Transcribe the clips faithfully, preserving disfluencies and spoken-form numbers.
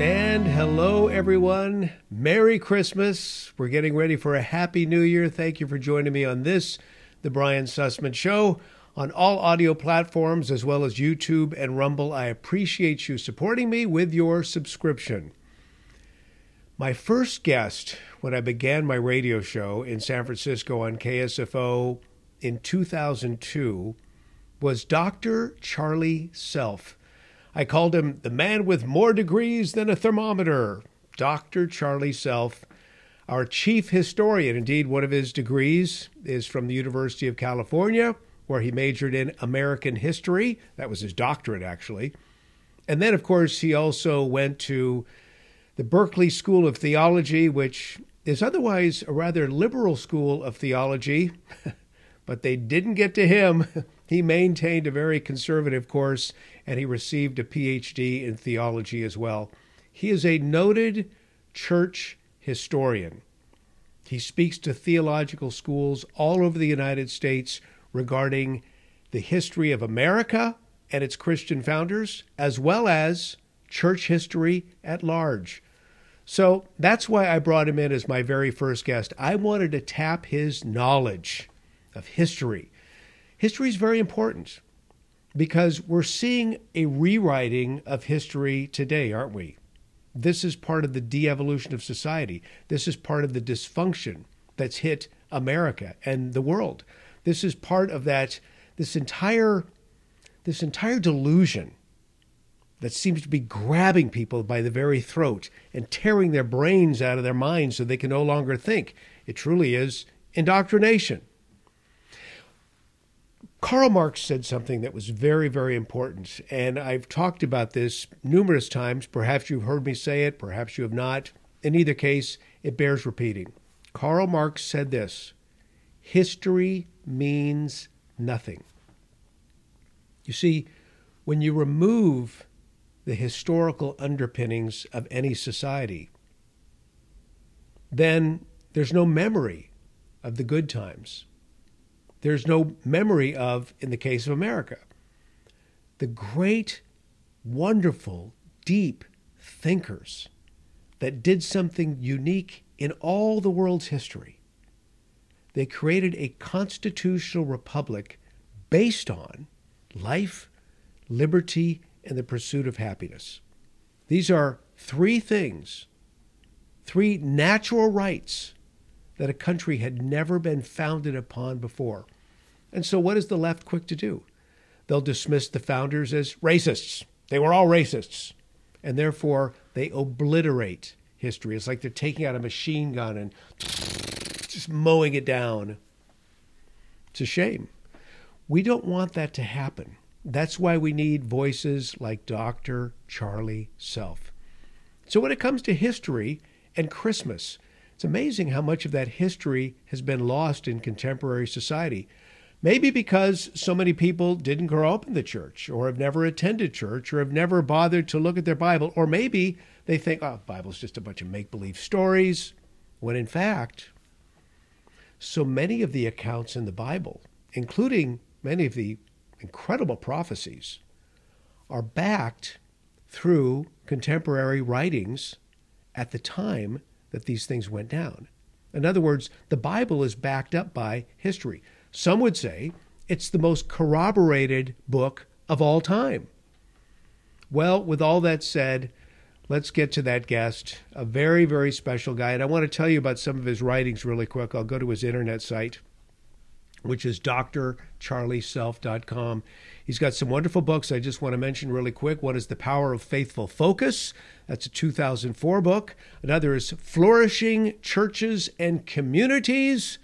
And hello, everyone. Merry Christmas. We're getting ready for a Happy New Year. Thank you for joining me on this, The Brian Sussman Show, on all audio platforms as well as YouTube and Rumble. I appreciate you supporting me with your subscription. My first guest when I began my radio show in San Francisco on K S F O in two thousand two was Doctor Charlie Self. I called him the man with more degrees than a thermometer, Doctor Charlie Self, our chief historian. Indeed, one of his degrees is from the University of California, where he majored in American history. That was his doctorate, actually. And then, of course, he also went to the Berkeley School of Theology, which is otherwise a rather liberal school of theology, but they didn't get to him. He maintained a very conservative course, and he received a P H D in theology as well. He is a noted church historian. He speaks to theological schools all over the United States regarding the history of America and its Christian founders, as well as church history at large. So that's why I brought him in as my very first guest. I wanted to tap his knowledge of history. History is very important because we're seeing a rewriting of history today, aren't we? This is part of the de-evolution of society. This is part of the dysfunction that's hit America and the world. This is part of that, this entire, this entire delusion that seems to be grabbing people by the very throat and tearing their brains out of their minds so they can no longer think. It truly is indoctrination. Karl Marx said something that was very, very important, and I've talked about this numerous times. Perhaps you've heard me say it, perhaps you have not. In either case, it bears repeating. Karl Marx said this: history means nothing. You see, when you remove the historical underpinnings of any society, then there's no memory of the good times. There's no memory of, in the case of America, the great, wonderful, deep thinkers that did something unique in all the world's history. They created a constitutional republic based on life, liberty, and the pursuit of happiness. These are three things, three natural rights that a country had never been founded upon before. And so what is the left quick to do? They'll dismiss the founders as racists. They were all racists. And therefore, they obliterate history. It's like they're taking out a machine gun and just mowing it down. It's a shame. We don't want that to happen. That's why we need voices like Doctor Charlie Self. So when it comes to history and Christmas, it's amazing how much of that history has been lost in contemporary society. Maybe because so many people didn't grow up in the church, or have never attended church, or have never bothered to look at their Bible, or maybe they think, oh, the Bible's just a bunch of make-believe stories, when in fact, so many of the accounts in the Bible, including many of the incredible prophecies, are backed through contemporary writings at the time that these things went down. In other words, the Bible is backed up by history. Some would say it's the most corroborated book of all time. Well, with all that said, let's get to that guest, a very, very special guy. And I want to tell you about some of his writings really quick. I'll go to his internet site, which is Dr Charlie Self dot com. He's got some wonderful books I just want to mention really quick. One is The Power of Faithful Focus. That's a two thousand four book. Another is Flourishing Churches and Communities.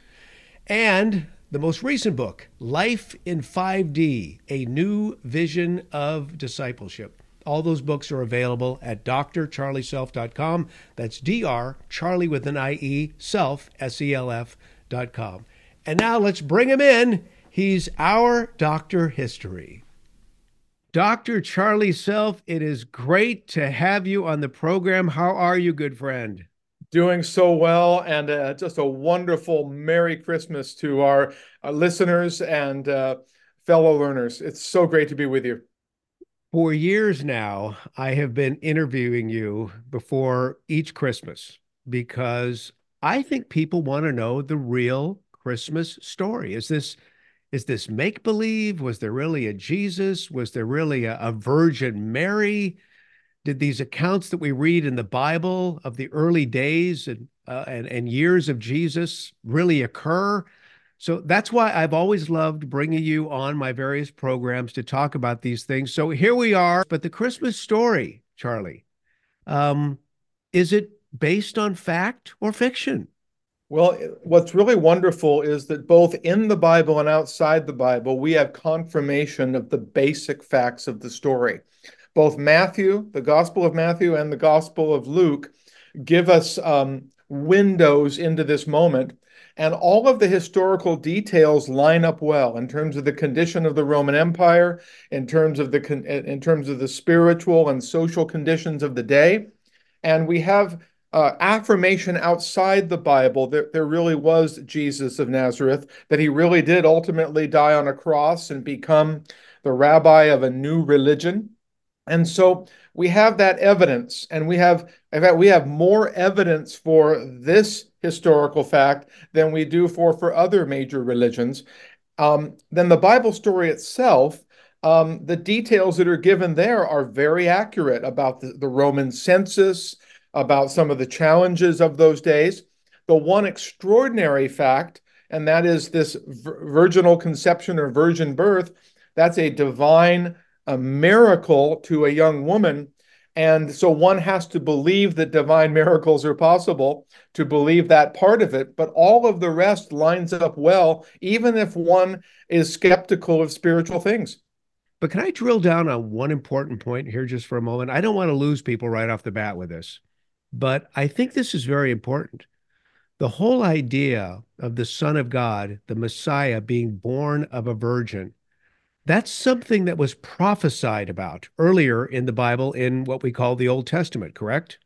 And the most recent book, Life in five D, A New Vision of Discipleship. All those books are available at Dr Charlie Self dot com. That's D R, Charlie with an I E, Self, S E L F dot com. And now let's bring him in. He's our Doctor History. Doctor Charlie Self, it is great to have you on the program. How are you, good friend? Doing so well, and uh, just a wonderful Merry Christmas to our, our listeners and uh, fellow learners. It's so great to be with you. For years now, I have been interviewing you before each Christmas because I think people want to know the real Christmas story. Is this is this make-believe? Was there really a Jesus? Was there really a, a Virgin Mary? Did these accounts that we read in the Bible of the early days and uh, and, and years of Jesus really occur? So that's why I've always loved bringing you on my various programs to talk about these things. So here we are. But the Christmas story, Charlie, um, is it based on fact or fiction? Well, what's really wonderful is that both in the Bible and outside the Bible, we have confirmation of the basic facts of the story. Both Matthew, the Gospel of Matthew, and the Gospel of Luke give us um, windows into this moment. And all of the historical details line up well in terms of the condition of the Roman Empire, in terms of the in terms of the spiritual and social conditions of the day. And we have uh, affirmation outside the Bible that there really was Jesus of Nazareth, that he really did ultimately die on a cross and become the rabbi of a new religion. And so we have that evidence, and we have, in fact, we have more evidence for this historical fact than we do for, for other major religions. Um, then the Bible story itself, um, the details that are given there are very accurate about the, the Roman census, about some of the challenges of those days. The one extraordinary fact, and that is this virginal conception or virgin birth, that's a divine a miracle to a young woman. And so one has to believe that divine miracles are possible to believe that part of it. But all of the rest lines up well, even if one is skeptical of spiritual things. But can I drill down on one important point here just for a moment? I don't want to lose people right off the bat with this, but I think this is very important. The whole idea of the Son of God, the Messiah, being born of a virgin, that's something that was prophesied about earlier in the Bible in what we call the Old Testament, correct?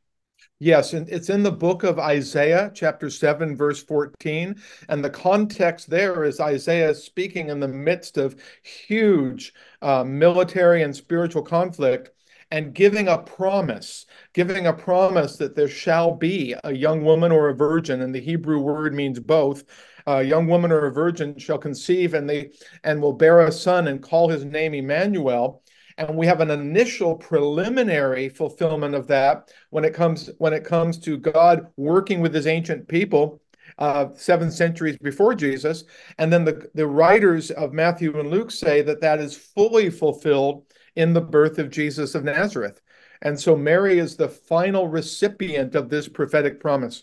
Yes, and it's in the book of Isaiah, chapter seven, verse fourteen. And the context there is Isaiah speaking in the midst of huge uh, military and spiritual conflict and giving a promise, giving a promise that there shall be a young woman or a virgin, and the Hebrew word means both. A young woman or a virgin shall conceive, and they and will bear a son and call his name Emmanuel. And we have an initial preliminary fulfillment of that when it comes when it comes to God working with his ancient people uh, seven centuries before Jesus. And then the, the writers of Matthew and Luke say that that is fully fulfilled in the birth of Jesus of Nazareth. And so Mary is the final recipient of this prophetic promise.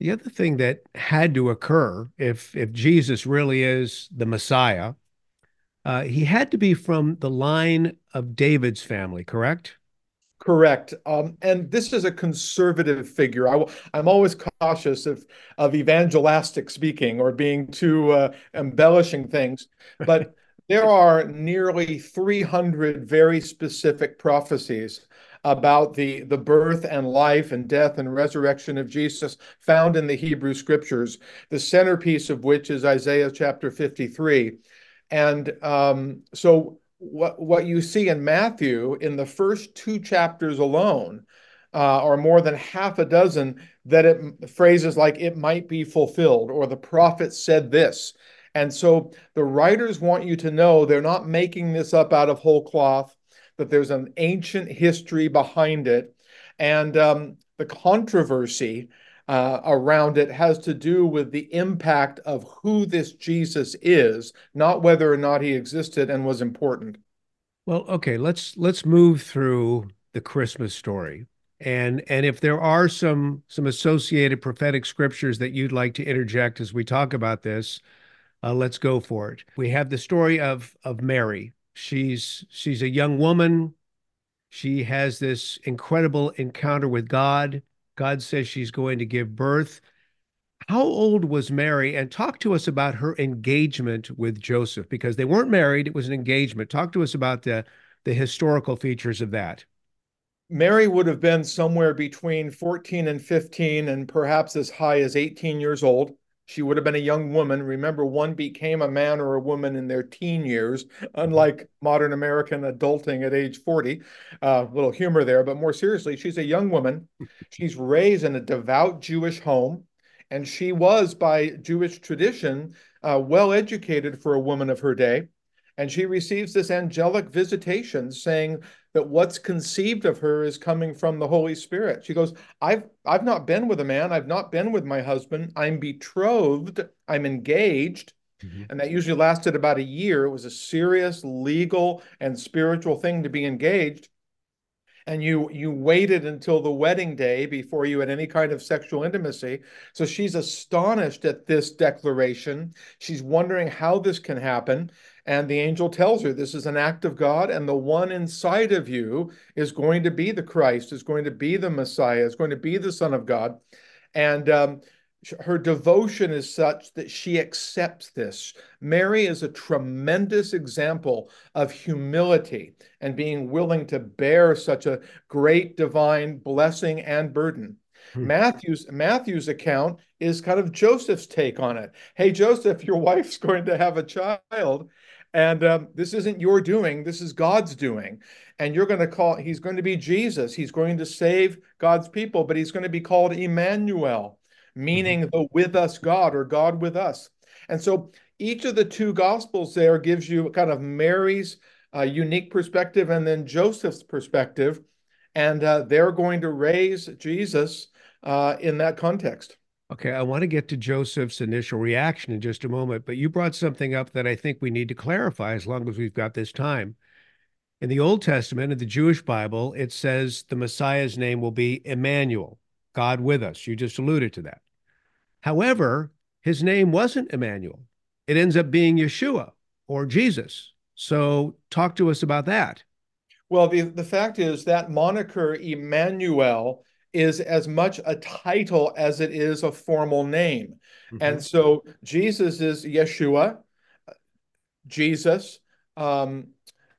The other thing that had to occur, if if Jesus really is the Messiah, uh, he had to be from the line of David's family, correct? Correct. Um, and this is a conservative figure. I, I'm always cautious of, of evangelistic speaking or being too uh, embellishing things. But there are nearly three hundred very specific prophecies about the, the birth and life and death and resurrection of Jesus found in the Hebrew Scriptures, the centerpiece of which is Isaiah chapter fifty-three. And um, so what, what you see in Matthew in the first two chapters alone uh, are more than half a dozen that it, phrases like "it might be fulfilled" or "the prophet said this." And so the writers want you to know they're not making this up out of whole cloth, that there's an ancient history behind it. And um, the controversy uh, around it has to do with the impact of who this Jesus is, not whether or not he existed and was important. Well, okay, let's let's move through the Christmas story. And and if there are some, some associated prophetic scriptures that you'd like to interject as we talk about this, uh, let's go for it. We have the story of, of Mary. She's she's a young woman. She has this incredible encounter with God. God says she's going to give birth. How old was Mary? And talk to us about her engagement with Joseph, because they weren't married. It was an engagement. Talk to us about the, the historical features of that. Mary would have been somewhere between fourteen and fifteen and perhaps as high as eighteen years old. She would have been a young woman. Remember, one became a man or a woman in their teen years, unlike modern American adulting at age forty. A uh, little humor there, but more seriously, she's a young woman. She's raised in a devout Jewish home, and she was, by Jewish tradition, uh, well-educated for a woman of her day. And she receives this angelic visitation saying that what's conceived of her is coming from the Holy Spirit. She goes, I've, I've not been with a man. I've not been with my husband. I'm betrothed. I'm engaged. Mm-hmm. And that usually lasted about a year. It was a serious legal and spiritual thing to be engaged. And you you waited until the wedding day before you had any kind of sexual intimacy. So she's astonished at this declaration. She's wondering how this can happen. And the angel tells her this is an act of God, and the one inside of you is going to be the Christ, is going to be the Messiah, is going to be the Son of God. And um, her devotion is such that she accepts this. Mary is a tremendous example of humility and being willing to bear such a great divine blessing and burden. Hmm. Matthew's, Matthew's account is kind of Joseph's take on it. Hey, Joseph, your wife's going to have a child. And um, this isn't your doing, this is God's doing. And you're going to call, he's going to be Jesus. He's going to save God's people, but he's going to be called Emmanuel, meaning the with us God or God with us. And so each of the two Gospels there gives you kind of Mary's uh, unique perspective and then Joseph's perspective. And uh, they're going to raise Jesus uh, in that context. Okay, I want to get to Joseph's initial reaction in just a moment, but you brought something up that I think we need to clarify as long as we've got this time. In the Old Testament, in the Jewish Bible, it says the Messiah's name will be Emmanuel, God with us. You just alluded to that. However, his name wasn't Emmanuel. It ends up being Yeshua or Jesus. So talk to us about that. Well, the, the fact is that moniker Emmanuel is as much a title as it is a formal name. Mm-hmm. And so Jesus is Yeshua, Jesus. Um,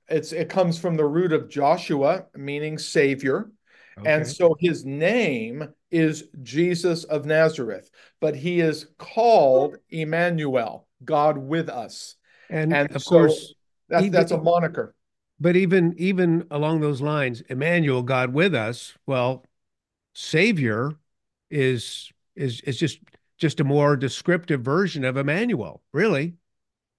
it's, it comes from the root of Joshua, meaning Savior. Okay. And so his name is Jesus of Nazareth, but he is called Emmanuel, God with us. And, and of so course, that, even, that's a moniker. But even, even along those lines, Emmanuel, God with us, well, Savior is is is just just a more descriptive version of Emmanuel, really.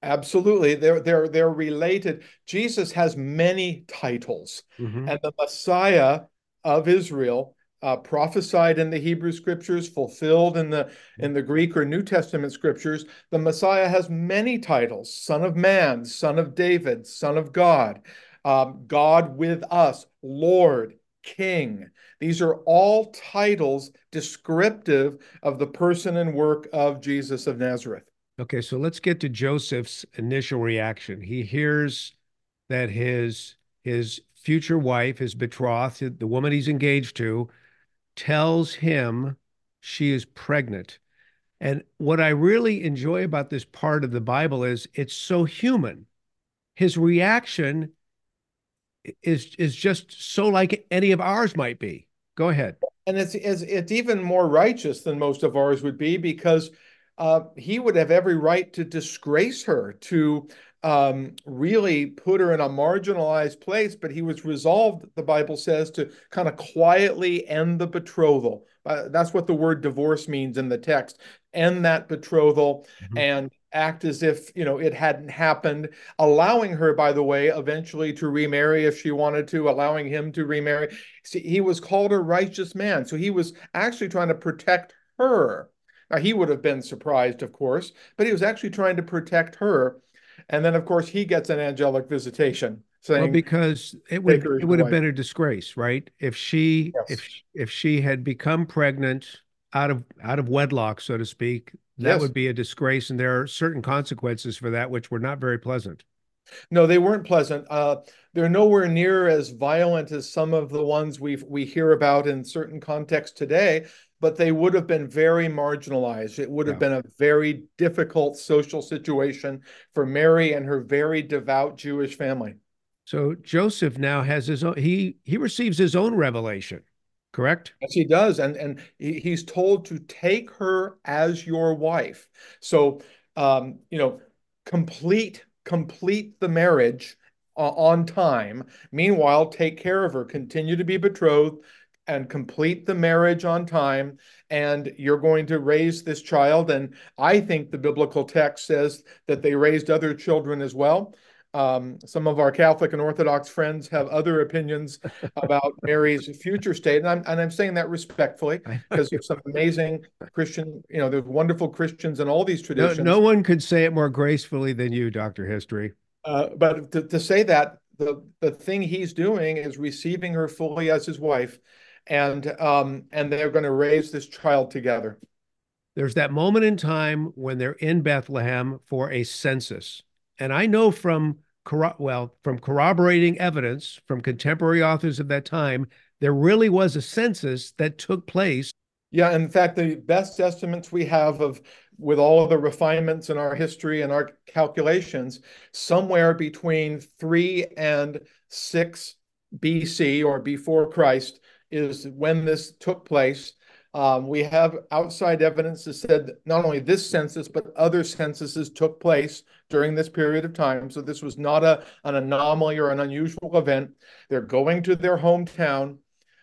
Absolutely, they're they're they're related. Jesus has many titles, mm-hmm. and the Messiah of Israel, uh, prophesied in the Hebrew Scriptures, fulfilled in the in the Greek or New Testament Scriptures. The Messiah has many titles: Son of Man, Son of David, Son of God, um, God with us, Lord, King. These are all titles descriptive of the person and work of Jesus of Nazareth. Okay, so let's get to Joseph's initial reaction. He hears that his, his future wife, his betrothed, the woman he's engaged to, tells him she is pregnant. And what I really enjoy about this part of the Bible is it's so human. His reaction is is just so like any of ours might be. Go ahead. And it's it's, it's even more righteous than most of ours would be, because uh, he would have every right to disgrace her, to um, really put her in a marginalized place. But he was resolved, the Bible says, to kind of quietly end the betrothal. Uh, that's what the word divorce means in the text. End that betrothal, mm-hmm. and act as if, you know, it hadn't happened, allowing her, by the way, eventually to remarry if she wanted to, allowing him to remarry. See, he was called a righteous man, so he was actually trying to protect her. Now, he would have been surprised, of course, but he was actually trying to protect her. And then, of course, he gets an angelic visitation saying, well, because it would it would have been a disgrace, right? If she yes. if if she had become pregnant out of out of wedlock, so to speak. That yes. would be a disgrace, and there are certain consequences for that, which were not very pleasant. No, they weren't pleasant. Uh, they're nowhere near as violent as some of the ones we we hear about in certain contexts today, but they would have been very marginalized. It would have yeah. been a very difficult social situation for Mary and her very devout Jewish family. So Joseph now has his own, he, he receives his own revelation. correct? Yes, he does. And, and he's told to take her as your wife. So, um, you know, complete, complete the marriage uh, on time. Meanwhile, take care of her, continue to be betrothed and complete the marriage on time. And you're going to raise this child. And I think the biblical text says that they raised other children as well. Um, some of our Catholic and Orthodox friends have other opinions about Mary's future state. And I'm, and I'm saying that respectfully, because there's some amazing Christian, you know, there's wonderful Christians in all these traditions. No, no one could say it more gracefully than you, Doctor History. Uh, but to, to say that, the, the thing he's doing is receiving her fully as his wife, and, um, and they're going to raise this child together. There's that moment in time when they're in Bethlehem for a census. And I know from well, from corroborating evidence from contemporary authors of that time, there really was a census that took place. Yeah, in fact, the best estimates we have of, with all of the refinements in our history and our calculations, somewhere between three and six B C or before Christ is when this took place. Um, we have outside evidence that said not only this census, but other censuses took place during this period of time. So this was not a, an anomaly or an unusual event. They're going to their hometown.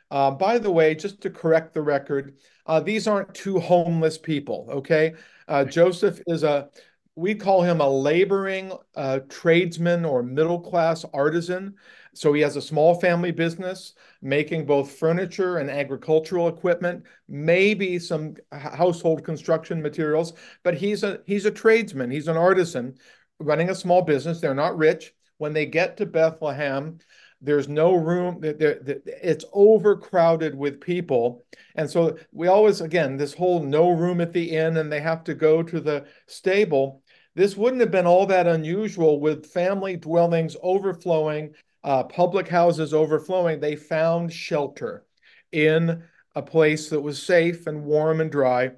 Uh, by the way, just to correct the record, uh, these aren't two homeless people, okay? Uh, Joseph is a, we call him a laboring uh, tradesman or middle-class artisan. So he has a small family business making both furniture and agricultural equipment, maybe some household construction materials, but he's a, he's a tradesman. He's an artisan running a small business. They're not rich. When they get to Bethlehem, there's no room. They're, they're, it's overcrowded with people. And so we always, again, this whole no room at the inn and they have to go to the stable. This wouldn't have been all that unusual with family dwellings overflowing, uh, public houses overflowing. They found shelter in a place that was safe and warm and dry,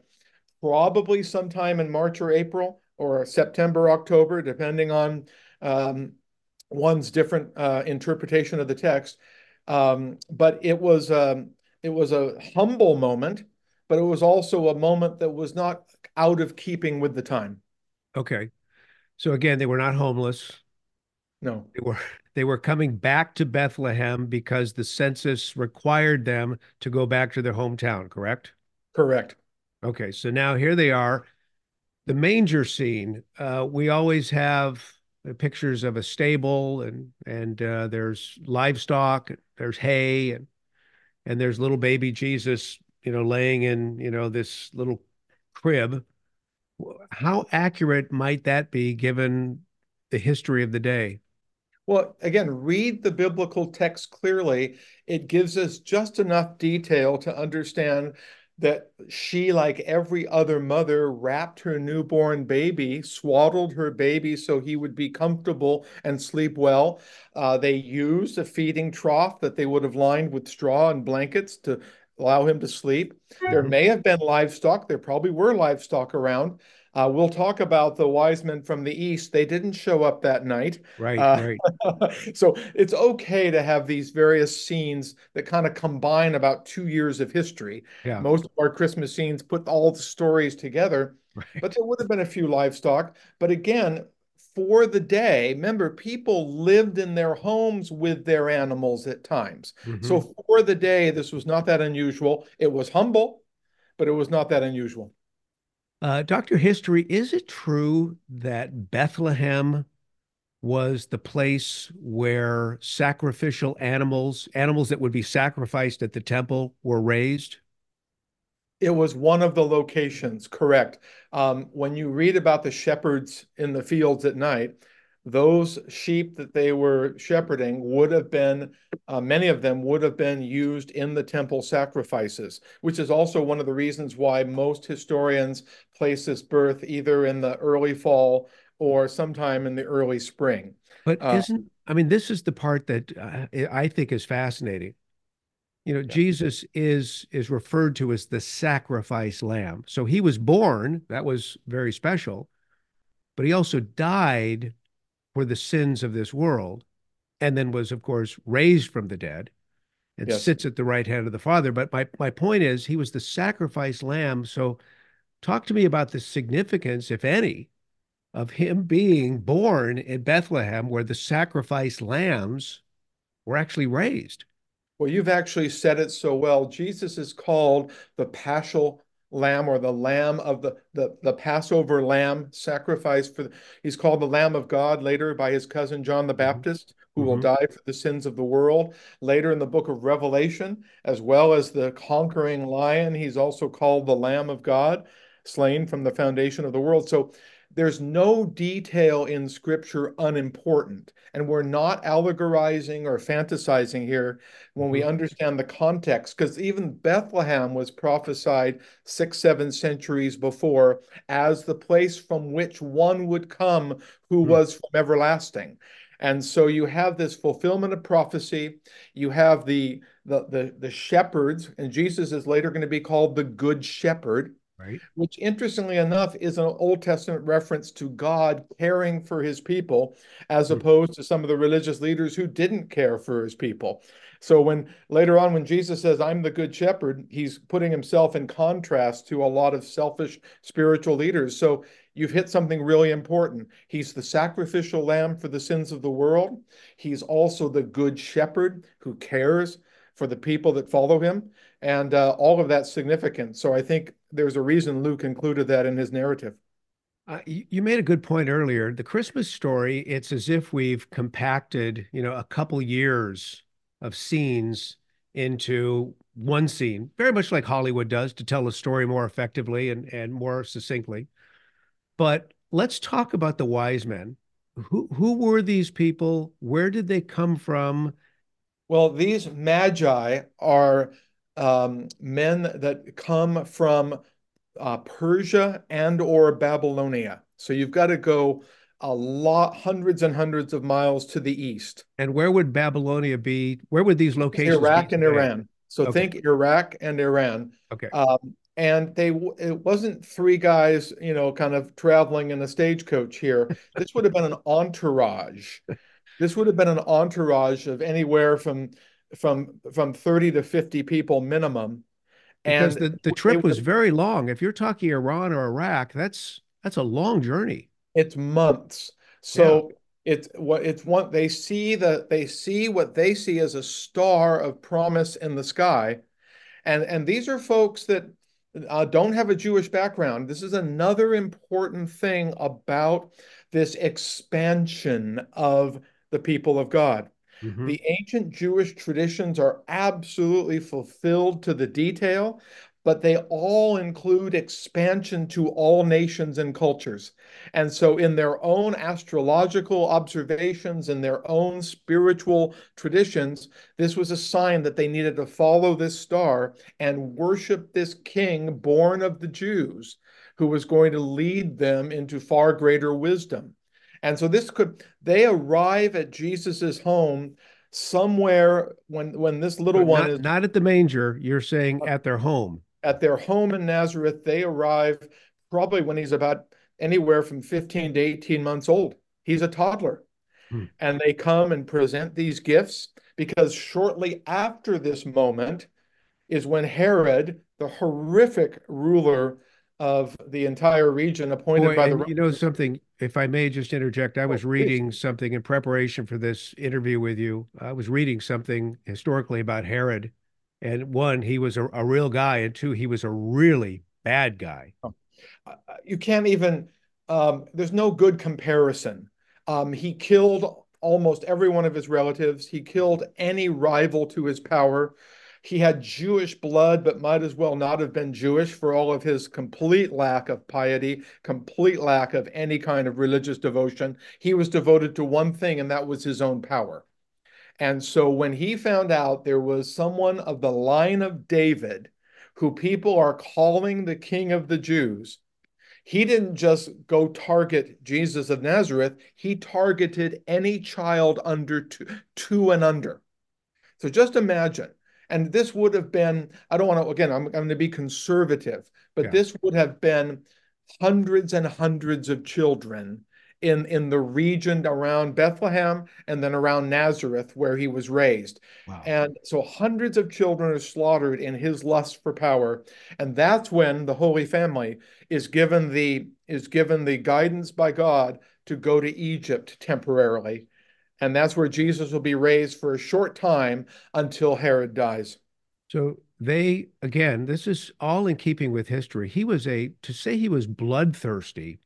probably sometime in March or April or September, October, depending on um, one's different uh, interpretation of the text. Um, but it was, um, it was a humble moment, but it was also a moment that was not out of keeping with the time. Okay. So again, they were not homeless. No. They were they were coming back to Bethlehem because the census required them to go back to their hometown, correct? Correct. Okay. So now here they are. The manger scene, uh, we always have pictures of a stable and and uh, there's livestock, there's hay, and and there's little baby Jesus, you know, laying in, you know, this little crib. How accurate might that be given the history of the day? Well, again, read the biblical text clearly. It gives us just enough detail to understand that she, like every other mother, wrapped her newborn baby, swaddled her baby so he would be comfortable and sleep well. Uh, they used a feeding trough that they would have lined with straw and blankets to allow him to sleep. There may have been livestock. There probably were livestock around. Uh, we'll talk about the wise men from the East. They didn't show up that night. Right, uh, right. So it's okay to have these various scenes that kind of combine about two years of history. Yeah. Most of our Christmas scenes put all the stories together, right. But there would have been a few livestock. But again, for the day, remember, people lived in their homes with their animals at times. Mm-hmm. So for the day, this was not that unusual. It was humble, but it was not that unusual. Uh, Doctor History, is it true that Bethlehem was the place where sacrificial animals, animals that would be sacrificed at the temple, were raised? It was one of the locations, correct. Um, when you read about the shepherds in the fields at night, those sheep that they were shepherding would have been, uh, many of them would have been used in the temple sacrifices, which is also one of the reasons why most historians place this birth either in the early fall or sometime in the early spring. But uh, isn't, I mean, this is the part that uh, I think is fascinating. You know, yeah. Jesus is, is referred to as the sacrifice lamb. So he was born, that was very special, but he also died for the sins of this world, and then was, of course, raised from the dead. and yes. sits at the right hand of the Father. But my, my point is, he was the sacrifice lamb. So talk to me about the significance, if any, of him being born in Bethlehem, where the sacrifice lambs were actually raised. Well, you've actually said it so well. Jesus is called the Paschal Lamb, or the Lamb of the, the, the Passover Lamb sacrificed for the, he's called the Lamb of God later by his cousin John the Baptist, who mm-hmm. will die for the sins of the world. Later in the book of Revelation, as well as the conquering lion, he's also called the Lamb of God, slain from the foundation of the world. So there's no detail in Scripture unimportant, and we're not allegorizing or fantasizing here when we understand the context, because even Bethlehem was prophesied six, seven centuries before as the place from which one would come who was from everlasting. And so you have this fulfillment of prophecy. You have the, the, the, the shepherds, and Jesus is later going to be called the Good Shepherd. Right. Which, interestingly enough, is an Old Testament reference to God caring for his people, as mm-hmm. opposed to some of the religious leaders who didn't care for his people. So when later on, when Jesus says, I'm the Good Shepherd, he's putting himself in contrast to a lot of selfish spiritual leaders. So you've hit something really important. He's the sacrificial lamb for the sins of the world. He's also the Good Shepherd who cares for the people that follow him. And uh, all of that's significant. So I think there's a reason Luke included that in his narrative. Uh, you made a good point earlier. The Christmas story, it's as if we've compacted, you know, a couple years of scenes into one scene, very much like Hollywood does to tell a story more effectively and, and more succinctly. But let's talk about the wise men. Who, who were these people? Where did they come from? Well, these magi are um, men that come from uh, Persia and or Babylonia. So you've got to go a lot, hundreds and hundreds of miles to the east. And where would Babylonia be? Where would these locations Iraq be? Iraq and Iran. So okay. think Iraq and Iran. Okay. Um, and they, it wasn't three guys, you know, kind of traveling in a stagecoach here. This would have been an entourage. This would have been an entourage of anywhere from from from thirty to fifty people minimum. And because the, the trip was very long. If you're talking Iran or Iraq, that's that's a long journey. It's months. So yeah. it's what it's one they see the they see what they see as a star of promise in the sky. And and these are folks that Uh, don't have a Jewish background. This is another important thing about this expansion of the people of God. Mm-hmm. The ancient Jewish traditions are absolutely fulfilled to the detail, but they all include expansion to all nations and cultures. And so in their own astrological observations, in their own spiritual traditions, this was a sign that they needed to follow this star and worship this king born of the Jews, who was going to lead them into far greater wisdom. And so this could, they arrive at Jesus's home somewhere when, when this little not, one is... Not at the manger, you're saying at their home. At their home in Nazareth, they arrive probably when he's about anywhere from fifteen to eighteen months old. He's a toddler. Hmm. And they come and present these gifts, because shortly after this moment is when Herod, the horrific ruler of the entire region, appointed Boy, by the... You know something, if I may just interject, I was oh, reading please. something in preparation for this interview with you. I was reading something historically about Herod. And one, he was a, a real guy, and two, he was a really bad guy. You can't even, um, there's no good comparison. Um, he killed almost every one of his relatives. He killed any rival to his power. He had Jewish blood, but might as well not have been Jewish for all of his complete lack of piety, complete lack of any kind of religious devotion. He was devoted to one thing, and that was his own power. And so when he found out there was someone of the line of David, who people are calling the King of the Jews, he didn't just go target Jesus of Nazareth. He targeted any child under two, two and under. So just imagine. And this would have been, I don't want to, again, I'm, I'm going to be conservative, but yeah. this would have been hundreds and hundreds of children in, in the region around Bethlehem and then around Nazareth, where he was raised. Wow. And so hundreds of children are slaughtered in his lust for power. And that's when the Holy Family is given the, is given the guidance by God to go to Egypt temporarily. And that's where Jesus will be raised for a short time until Herod dies. So they, again, this is all in keeping with history. He was a, to say he was bloodthirsty,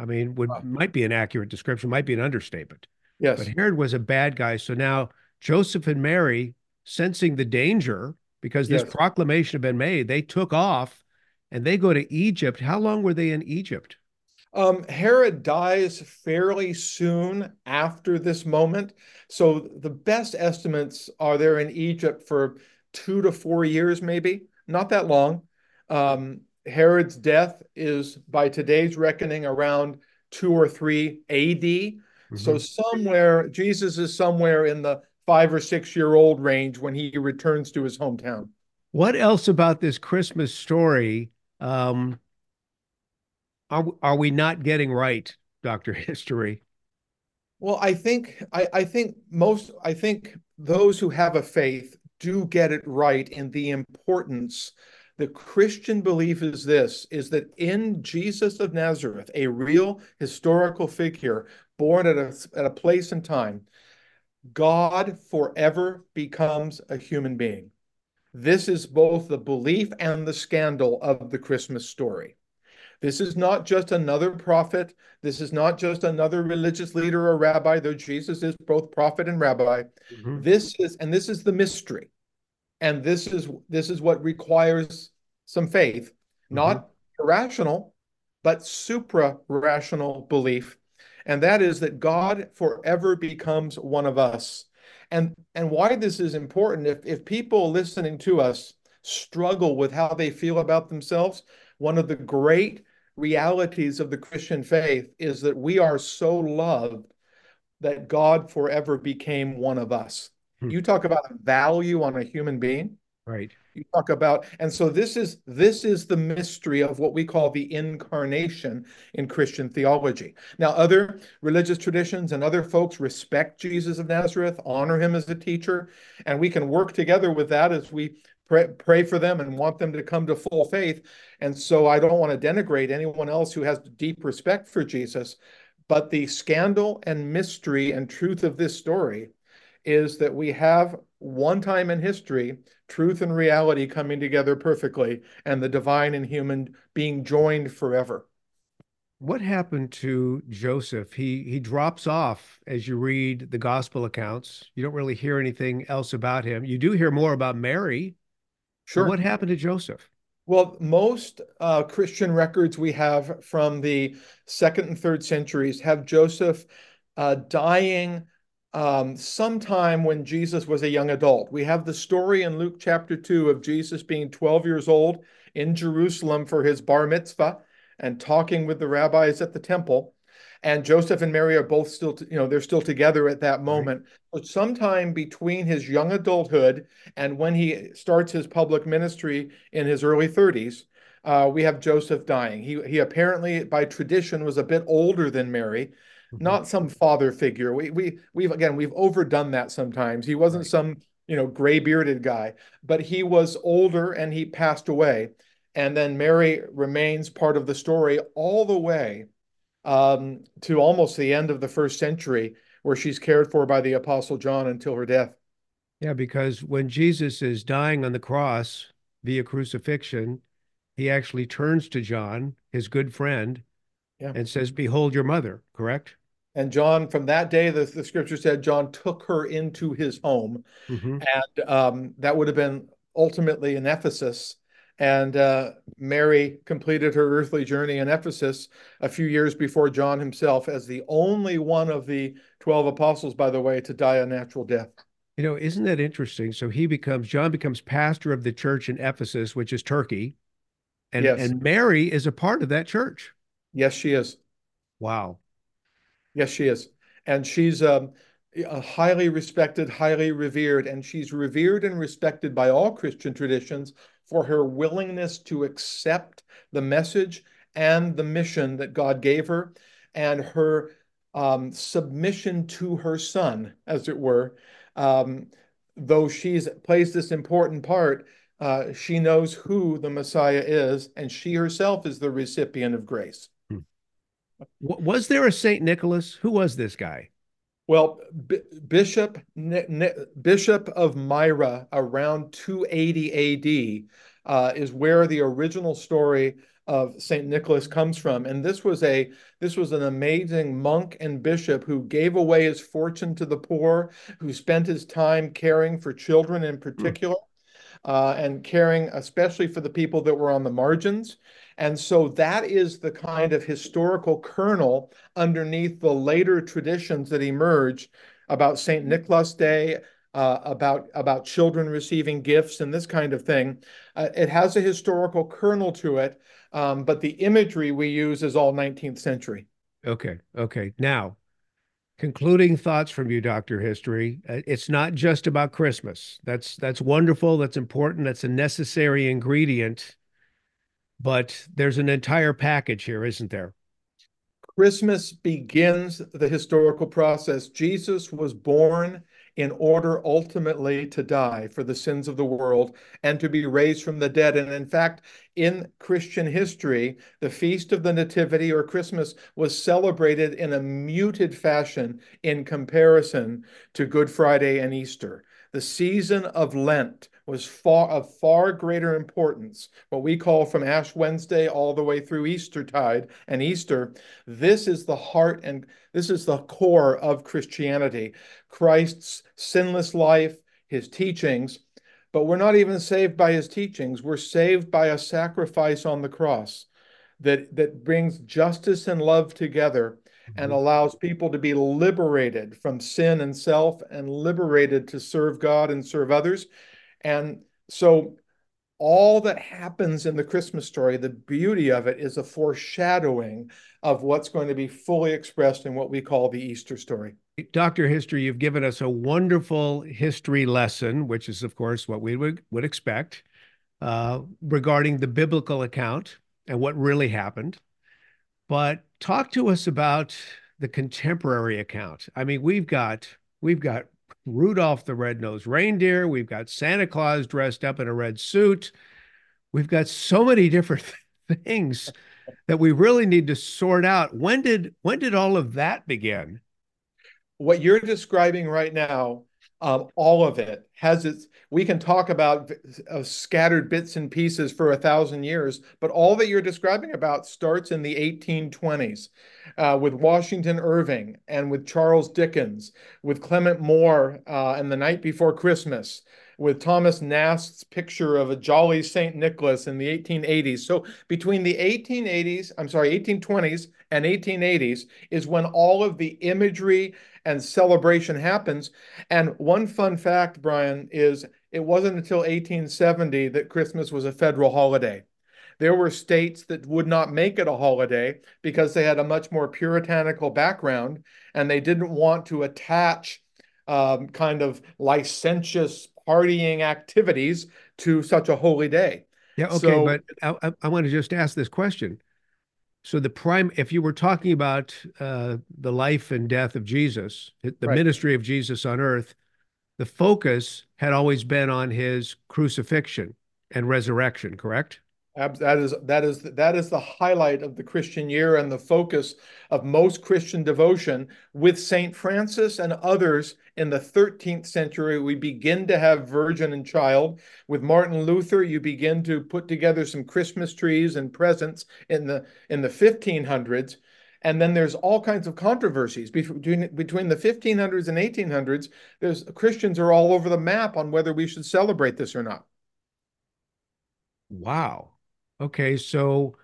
I mean, would wow. might be an accurate description, might be an understatement. Yes. But Herod was a bad guy. So now Joseph and Mary, sensing the danger, because this yes. proclamation had been made, they took off and they go to Egypt. How long were they in Egypt? Um, Herod dies fairly soon after this moment. So the best estimates are they're in Egypt for two to four years, maybe, not that long. Um, Herod's death is, by today's reckoning, around two or three A D. Mm-hmm. So somewhere, Jesus is somewhere in the five or six year old range when he returns to his hometown. What else about this Christmas story Um, Are, are we not getting right, Doctor History? Well, I think I, I think most I think those who have a faith do get it right in the importance. The Christian belief is this, is that in Jesus of Nazareth, a real historical figure born at a, at a place and time, God forever becomes a human being. This is both the belief and the scandal of the Christmas story. This is not just another prophet. This is not just another religious leader or rabbi, though Jesus is both prophet and rabbi. Mm-hmm. This is, and this is the mystery. And this is, this is what requires some faith, mm-hmm. not irrational, but supra-rational belief. And that is that God forever becomes one of us. And, and why this is important, if, if people listening to us struggle with how they feel about themselves, one of the great realities of the Christian faith is that we are so loved that God forever became one of us. Hmm. You talk about value on a human being, right? You talk about, and so this is this is the mystery of what we call the incarnation in Christian theology. Now, other religious traditions and other folks respect Jesus of Nazareth, honor him as a teacher, and we can work together with that as we Pray, pray for them and want them to come to full faith. And so I don't want to denigrate anyone else who has deep respect for Jesus, but the scandal and mystery and truth of this story is that we have one time in history, truth and reality coming together perfectly, and the divine and human being joined forever. What happened to Joseph? He he drops off as you read the gospel accounts. You don't really hear anything else about him. You do hear more about Mary. Sure. What happened to Joseph? Well, most uh, Christian records we have from the second and third centuries have Joseph uh, dying um, sometime when Jesus was a young adult. We have the story in Luke chapter two of Jesus being twelve years old in Jerusalem for his bar mitzvah and talking with the rabbis at the temple. And Joseph and Mary are both still, you know, they're still together at that moment. Right. But sometime between his young adulthood and when he starts his public ministry in his early thirties, uh, we have Joseph dying. He, he apparently, by tradition, was a bit older than Mary, mm-hmm. not some father figure. We, we, we've, again, we've overdone that sometimes. He wasn't right. some, you know, gray-bearded guy, but he was older and he passed away. And then Mary remains part of the story all the way Um, to almost the end of the first century, where she's cared for by the Apostle John until her death. Yeah, because when Jesus is dying on the cross via crucifixion, he actually turns to John, his good friend, yeah. and says, "Behold your mother," correct? And John, from that day, the, the scripture said, John took her into his home. Mm-hmm. And um, that would have been ultimately in Ephesus. And uh, Mary completed her earthly journey in Ephesus a few years before John himself, as the only one of the twelve apostles, by the way, to die a natural death. You know, isn't that interesting? So he becomes, John becomes pastor of the church in Ephesus, which is Turkey. And, yes. and Mary is a part of that church. Yes, she is. Wow. Yes, she is. And she's um, a highly respected, highly revered, and she's revered and respected by all Christian traditions for her willingness to accept the message and the mission that God gave her, and her um, submission to her son, as it were. Um, though she plays this important part, uh, she knows who the Messiah is, and she herself is the recipient of grace. Hmm. Was there a Saint Nicholas? Who was this guy? Well, B Bishop Ni Ni Bishop of Myra, around two eighty A D, uh, is where the original story of Saint Nicholas comes from, and this was a this was an amazing monk and bishop who gave away his fortune to the poor, who spent his time caring for children in particular, mm. uh, and caring especially for the people that were on the margins. And so that is the kind of historical kernel underneath the later traditions that emerge about Saint Nicholas Day, uh, about, about children receiving gifts and this kind of thing. Uh, it has a historical kernel to it, um, but the imagery we use is all nineteenth century. Okay, okay. Now, concluding thoughts from you, Doctor History. It's not just about Christmas. That's, that's wonderful. That's important. That's a necessary ingredient. But there's an entire package here, isn't there? Christmas begins the historical process. Jesus was born in order ultimately to die for the sins of the world and to be raised from the dead. And in fact, in Christian history, the Feast of the Nativity, or Christmas, was celebrated in a muted fashion in comparison to Good Friday and Easter. The season of Lent was far, of far greater importance, what we call from Ash Wednesday all the way through Eastertide and Easter. This is the heart and this is the core of Christianity, Christ's sinless life, his teachings. But we're not even saved by his teachings. We're saved by a sacrifice on the cross that, that brings justice and love together and allows people to be liberated from sin and self and liberated to serve God and serve others. And so all that happens in the Christmas story, the beauty of it, is a foreshadowing of what's going to be fully expressed in what we call the Easter story. Doctor History, you've given us a wonderful history lesson, which is, of course, what we would, would expect uh, regarding the biblical account and what really happened. But talk to us about the contemporary account. I mean, we've got, we've got Rudolph the Red-Nosed Reindeer. We've got Santa Claus dressed up in a red suit. We've got so many different things that we really need to sort out. When did, when did all of that begin? What you're describing right now, um, all of it has its, we can talk about uh, scattered bits and pieces for a thousand years, but all that you're describing about starts in the eighteen twenties uh, with Washington Irving and with Charles Dickens, with Clement Moore uh, and The Night Before Christmas, with Thomas Nast's picture of a jolly Saint Nicholas in the eighteen eighties. So between the eighteen eighties, I'm sorry, eighteen twenties and eighteen eighties is when all of the imagery and celebration happens. And one fun fact, Brian, is it wasn't until eighteen seventy that Christmas was a federal holiday. There were states that would not make it a holiday because they had a much more puritanical background and they didn't want to attach um, kind of licentious partying activities to such a holy day. Yeah, okay, so, but I, I want to just ask this question. So the prime, if you were talking about uh, the life and death of Jesus, the right. ministry of Jesus on earth, the focus had always been on his crucifixion and resurrection, correct? That is, that is, that is the highlight of the Christian year and the focus of most Christian devotion. With Saint Francis and others in the thirteenth century, we begin to have Virgin and Child. With Martin Luther, you begin to put together some Christmas trees and presents in the, in the fifteen hundreds. And then there's all kinds of controversies between, between the fifteen hundreds and eighteen hundreds. There's, Christians are all over the map on whether we should celebrate this or not. Wow. Okay, so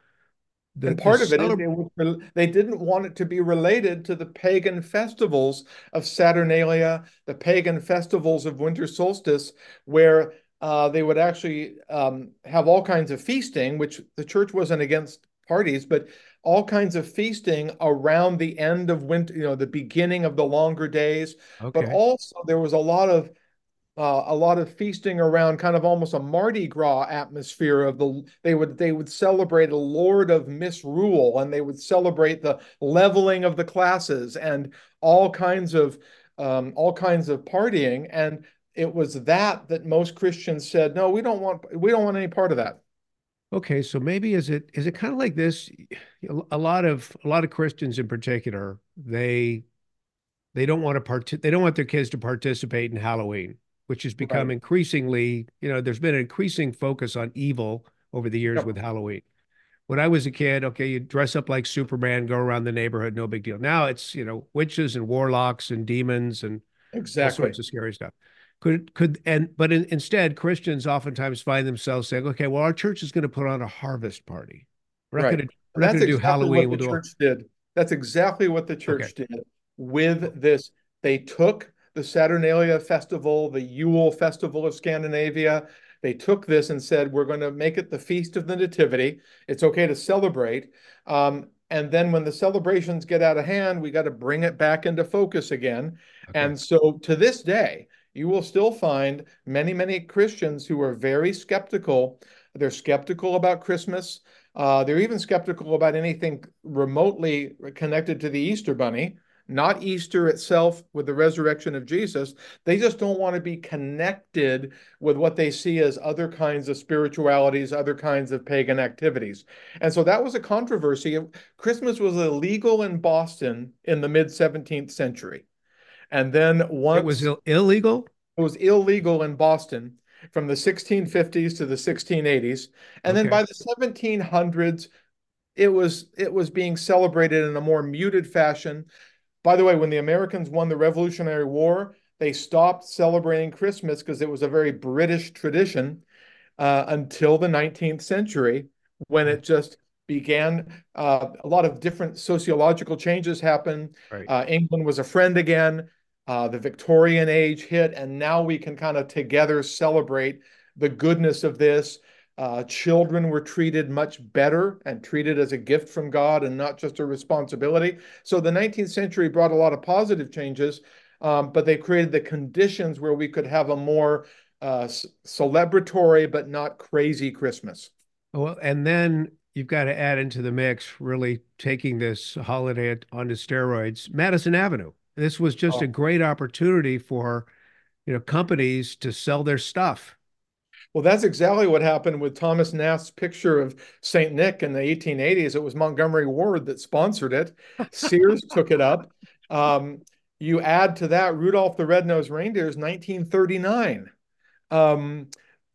the, and part the of it is they, were, they didn't want it to be related to the pagan festivals of Saturnalia, the pagan festivals of winter solstice, where uh, they would actually um, have all kinds of feasting, which the church wasn't against parties, but all kinds of feasting around the end of winter, you know, the beginning of the longer days. Okay. But also there was a lot of Uh, a lot of feasting around kind of almost a Mardi Gras atmosphere of the, they would, they would celebrate a Lord of Misrule, and they would celebrate the leveling of the classes and all kinds of, um, all kinds of partying. And it was that that most Christians said, no, we don't want, we don't want any part of that. Okay. So maybe is it, is it kind of like this? A lot of, a lot of Christians in particular, they, they don't want to part, they don't want their kids to participate in Halloween, which has become right. increasingly, you know, there's been an increasing focus on evil over the years yep. with Halloween. When I was a kid, okay, you dress up like Superman, go around the neighborhood, no big deal. Now it's, you know, witches and warlocks and demons and exactly all sorts of scary stuff. Could, could, and, but in, instead, Christians oftentimes find themselves saying, okay, well, our church is going to put on a harvest party. We're not right. going to exactly do Halloween. We'll do church did. That's exactly what the church okay. did with this. They took the Saturnalia festival, the Yule festival of Scandinavia. They took this and said, we're going to make it the Feast of the Nativity. It's okay to celebrate. Um, and then when the celebrations get out of hand, we got to bring it back into focus again. Okay. And so to this day, you will still find many, many Christians who are very skeptical. They're skeptical about Christmas. Uh, they're even skeptical about anything remotely connected to the Easter Bunny. Not Easter itself with the resurrection of Jesus. They just don't want to be connected with what they see as other kinds of spiritualities, other kinds of pagan activities. And so that was a controversy. Christmas was illegal in Boston in the mid seventeenth century. And then once— It was Ill illegal? It was illegal in Boston from the sixteen fifties to the sixteen eighties. And okay. then by the seventeen hundreds, it was, it was being celebrated in a more muted fashion. By the way, when the Americans won the Revolutionary War, they stopped celebrating Christmas because it was a very British tradition uh, until the nineteenth century, when it just began. Uh, a lot of different sociological changes happened. Right. Uh, England was a friend again. Uh, the Victorian age hit, and now we can kind of together celebrate the goodness of this. Uh, children were treated much better and treated as a gift from God and not just a responsibility. So the nineteenth century brought a lot of positive changes, um, but they created the conditions where we could have a more uh, celebratory but not crazy Christmas. Well, and then you've got to add into the mix, really taking this holiday onto steroids, Madison Avenue. This was just oh. a great opportunity for, you know, companies to sell their stuff. Well, that's exactly what happened with Thomas Nast's picture of Saint Nick in the eighteen eighties. It was Montgomery Ward that sponsored it. Sears took it up. Um, you add to that Rudolph the Red-Nosed Reindeer is nineteen thirty-nine. Um,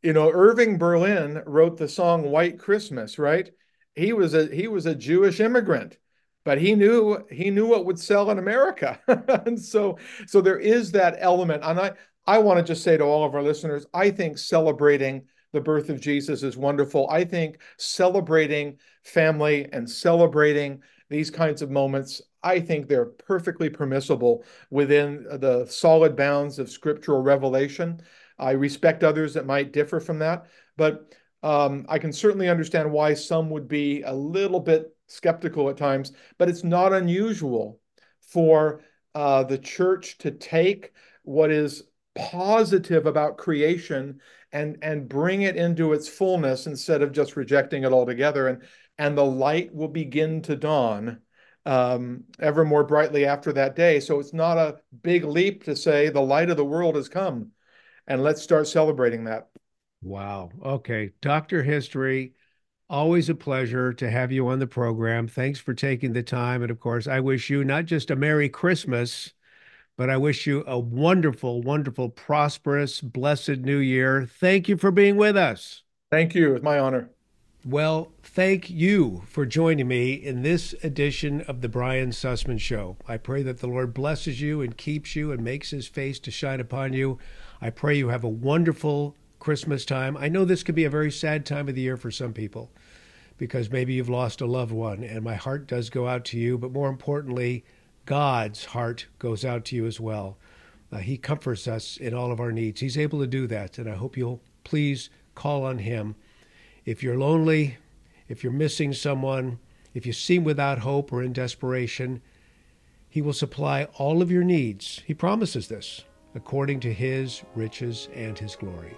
you know, Irving Berlin wrote the song White Christmas, right? He was a he was a Jewish immigrant, but he knew he knew what would sell in America. And so so there is that element. And I I want to just say to all of our listeners, I think celebrating the birth of Jesus is wonderful. I think celebrating family and celebrating these kinds of moments, I think they're perfectly permissible within the solid bounds of scriptural revelation. I respect others that might differ from that, but um, I can certainly understand why some would be a little bit skeptical at times, but it's not unusual for uh, the church to take what is positive about creation and and bring it into its fullness instead of just rejecting it altogether, and and the light will begin to dawn um ever more brightly after that day. So it's not a big leap to say the light of the world has come, and let's start celebrating that. Wow. Okay, Doctor History, always a pleasure to have you on the program. Thanks for taking the time, and of course I wish you not just a Merry Christmas, but I wish you a wonderful, wonderful, prosperous, blessed new year. Thank you for being with us. Thank you. It's my honor. Well, thank you for joining me in this edition of The Brian Sussman Show. I pray that the Lord blesses you and keeps you and makes his face to shine upon you. I pray you have a wonderful Christmas time. I know this could be a very sad time of the year for some people because maybe you've lost a loved one, and my heart does go out to you, but more importantly, God's heart goes out to you as well. Uh, he comforts us in all of our needs. He's able to do that, and I hope you'll please call on him. If you're lonely, if you're missing someone, if you seem without hope or in desperation, he will supply all of your needs. He promises this. according to his riches and his glory.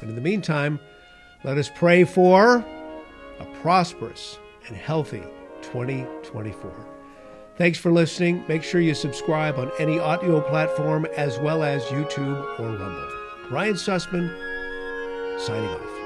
And in the meantime, let us pray for a prosperous and healthy twenty twenty-four. Thanks for listening. Make sure you subscribe on any audio platform as well as YouTube or Rumble. Brian Sussman, signing off.